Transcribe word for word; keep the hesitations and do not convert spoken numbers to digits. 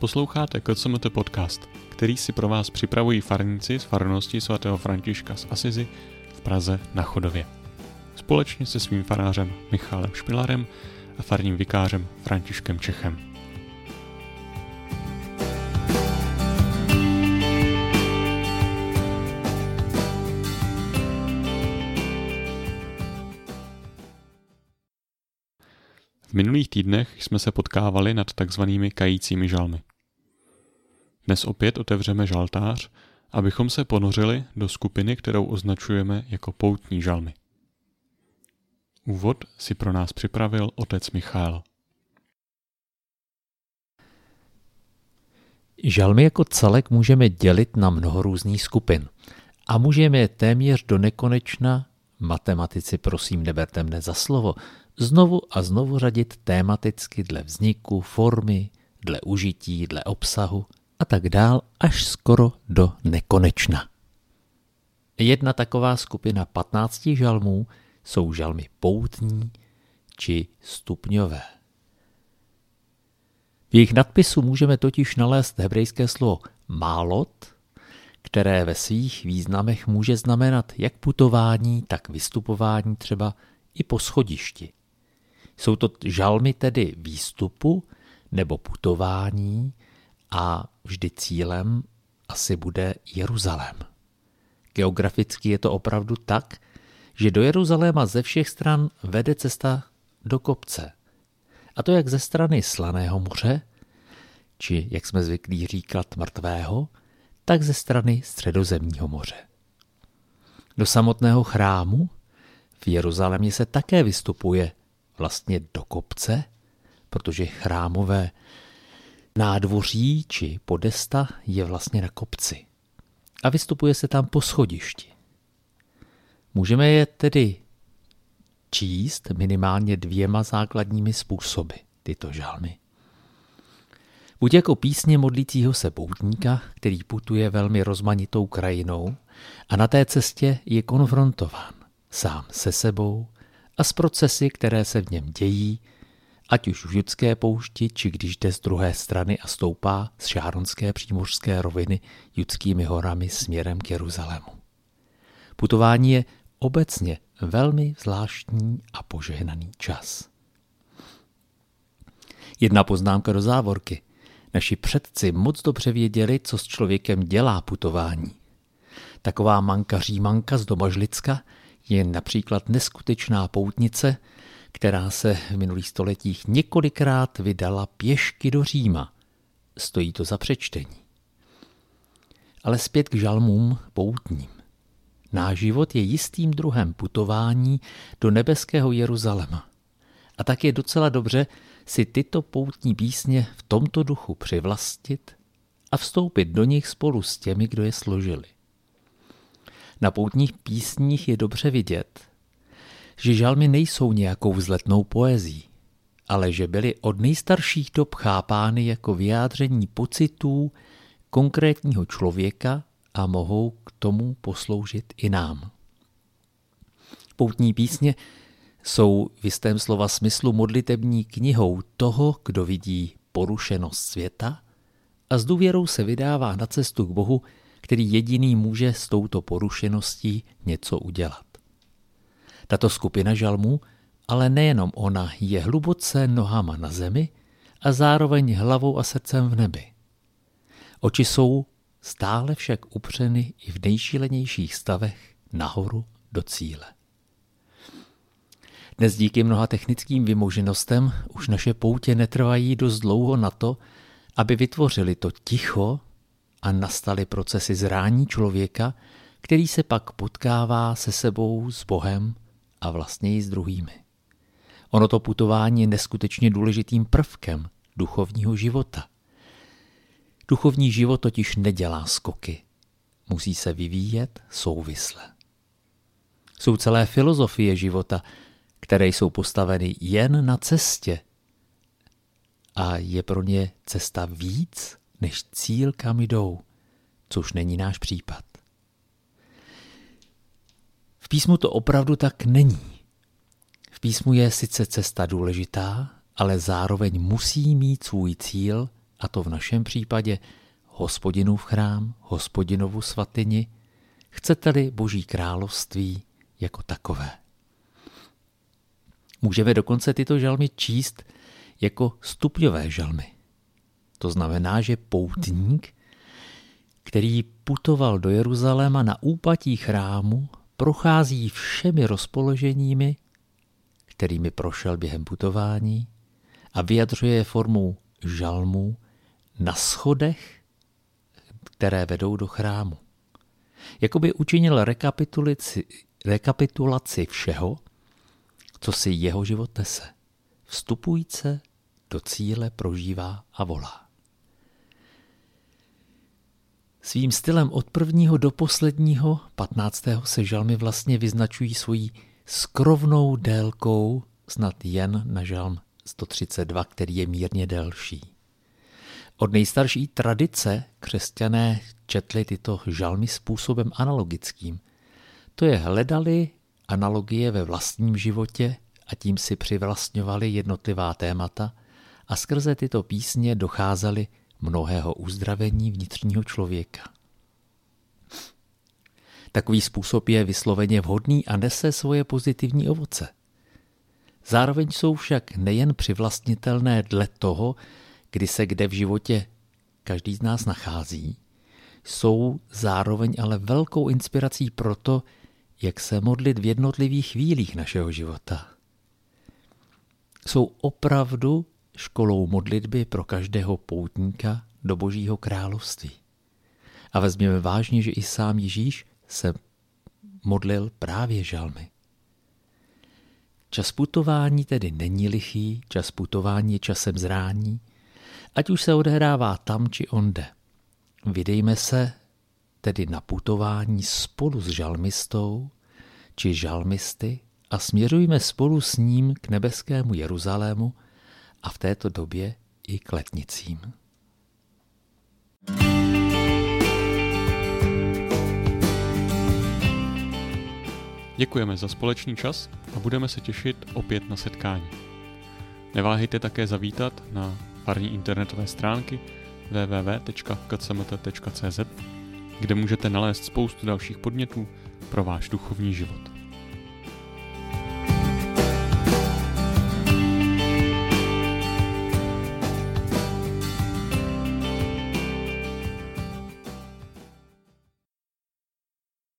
Posloucháte K C M T podcast, který si pro vás připravují farníci z farnosti svatého Františka z Asizi v Praze na Chodově. Společně se svým farářem Michalem Špilarem a farním vikářem Františkem Čechem. V minulých týdnech jsme se potkávali nad takzvanými kajícími žalmy. Dnes opět otevřeme žaltář, abychom se ponořili do skupiny, kterou označujeme jako poutní žalmy. Úvod si pro nás připravil otec Michal. Žalmy jako celek můžeme dělit na mnoho různých skupin a můžeme je téměř do nekonečna, matematici prosím neberte mne za slovo, znovu a znovu řadit tématicky dle vzniku, formy, dle užití, dle obsahu a tak dál až skoro do nekonečna. Jedna taková skupina patnácti žalmů jsou žalmy poutní či stupňové. V jejich nadpisu můžeme totiž nalézt hebrejské slovo málot, které ve svých významech může znamenat jak putování, tak vystupování třeba i po schodišti. Jsou to žalmy tedy výstupu nebo putování a vždy cílem asi bude Jeruzalém. Geograficky je to opravdu tak, že do Jeruzaléma ze všech stran vede cesta do kopce. A to jak ze strany Slaného moře, či jak jsme zvyklí říkat mrtvého, tak ze strany Středozemního moře. Do samotného chrámu v Jeruzalémě se také vystupuje vlastně do kopce, protože chrámové nádvoří či podesta je vlastně na kopci. A vystupuje se tam po schodišti. Můžeme je tedy číst minimálně dvěma základními způsoby, tyto žalmy. Buď jako písně modlícího se poutníka, který putuje velmi rozmanitou krajinou a na té cestě je konfrontován sám se sebou a s procesy, které se v něm dějí, ať už v judské poušti, či když jde z druhé strany a stoupá z Šáronské přímořské roviny judskými horami směrem k Jeruzalému. Putování je obecně velmi zvláštní a požehnaný čas. Jedna poznámka do závorky. Naši předci moc dobře věděli, co s člověkem dělá putování. Taková manka Římanka z Domažlicka je například neskutečná poutnice, která se v minulých stoletích několikrát vydala pěšky do Říma. Stojí to za přečtení. Ale zpět k žalmům poutním. Náš život je jistým druhem putování do nebeského Jeruzaléma. A tak je docela dobře si tyto poutní písně v tomto duchu přivlastnit a vstoupit do nich spolu s těmi, kdo je složili. Na poutních písních je dobře vidět, že žalmy nejsou nějakou vzletnou poezí, ale že byly od nejstarších dob chápány jako vyjádření pocitů konkrétního člověka a mohou k tomu posloužit i nám. Poutní písně jsou v jistém slova smyslu modlitební knihou toho, kdo vidí porušenost světa a s důvěrou se vydává na cestu k Bohu, který jediný může s touto porušeností něco udělat. Tato skupina žalmů, ale nejenom ona, je hluboce nohama na zemi a zároveň hlavou a srdcem v nebi. Oči jsou stále však upřeny i v nejšílenějších stavech nahoru do cíle. Dnes díky mnoha technickým vymoženostem už naše poutě netrvají dost dlouho na to, aby vytvořili to ticho a nastaly procesy zrání člověka, který se pak potkává se sebou, s Bohem a vlastně i s druhými. Ono to putování je neskutečně důležitým prvkem duchovního života. Duchovní život totiž nedělá skoky. Musí se vyvíjet souvisle. Jsou celé filozofie života, které jsou postaveny jen na cestě. A je pro ně cesta víc, než cíl, kam jdou, což není náš případ. V písmu to opravdu tak není. V písmu je sice cesta důležitá, ale zároveň musí mít svůj cíl a to v našem případě Hospodinův chrám, Hospodinovu svatyni, chcete-li Boží království jako takové. Můžeme dokonce tyto žalmy číst jako stupňové žalmy. To znamená, že poutník, který putoval do Jeruzaléma na úpatí chrámu, prochází všemi rozpoloženími, kterými prošel během putování, a vyjadřuje je formou žalmů na schodech, které vedou do chrámu. Jakoby učinil rekapitulaci všeho, co si jeho život nese, vstupujíce do cíle prožívá a volá. Svým stylem od prvního do posledního, patnáctého se žalmy vlastně vyznačují svojí skrovnou délkou, snad jen na žalm sto třicet dva, který je mírně delší. Od nejstarší tradice křesťané četli tyto žalmy způsobem analogickým. To je hledali analogie ve vlastním životě a tím si přivlastňovali jednotlivá témata a skrze tyto písně docházeli mnohého uzdravení vnitřního člověka. Takový způsob je vysloveně vhodný a nese svoje pozitivní ovoce. Zároveň jsou však nejen přivlastnitelné dle toho, kdy se kde v životě každý z nás nachází, jsou zároveň ale velkou inspirací pro to, jak se modlit v jednotlivých chvílích našeho života. Jsou opravdu školou modlitby pro každého poutníka do Božího království. A vezměme vážně, že i sám Ježíš se modlil právě žalmy. Čas putování tedy není lichý, čas putování je časem zrání, ať už se odehrává tam či onde. Vydejme se tedy na putování spolu s žalmistou či žalmisty a směřujme spolu s ním k nebeskému Jeruzalému a v této době i k letnicím. Děkujeme za společný čas a budeme se těšit opět na setkání. Neváhejte také zavítat na farní internetové stránky w w w tečka k c m t tečka c z, kde můžete nalézt spoustu dalších podnětů pro váš duchovní život.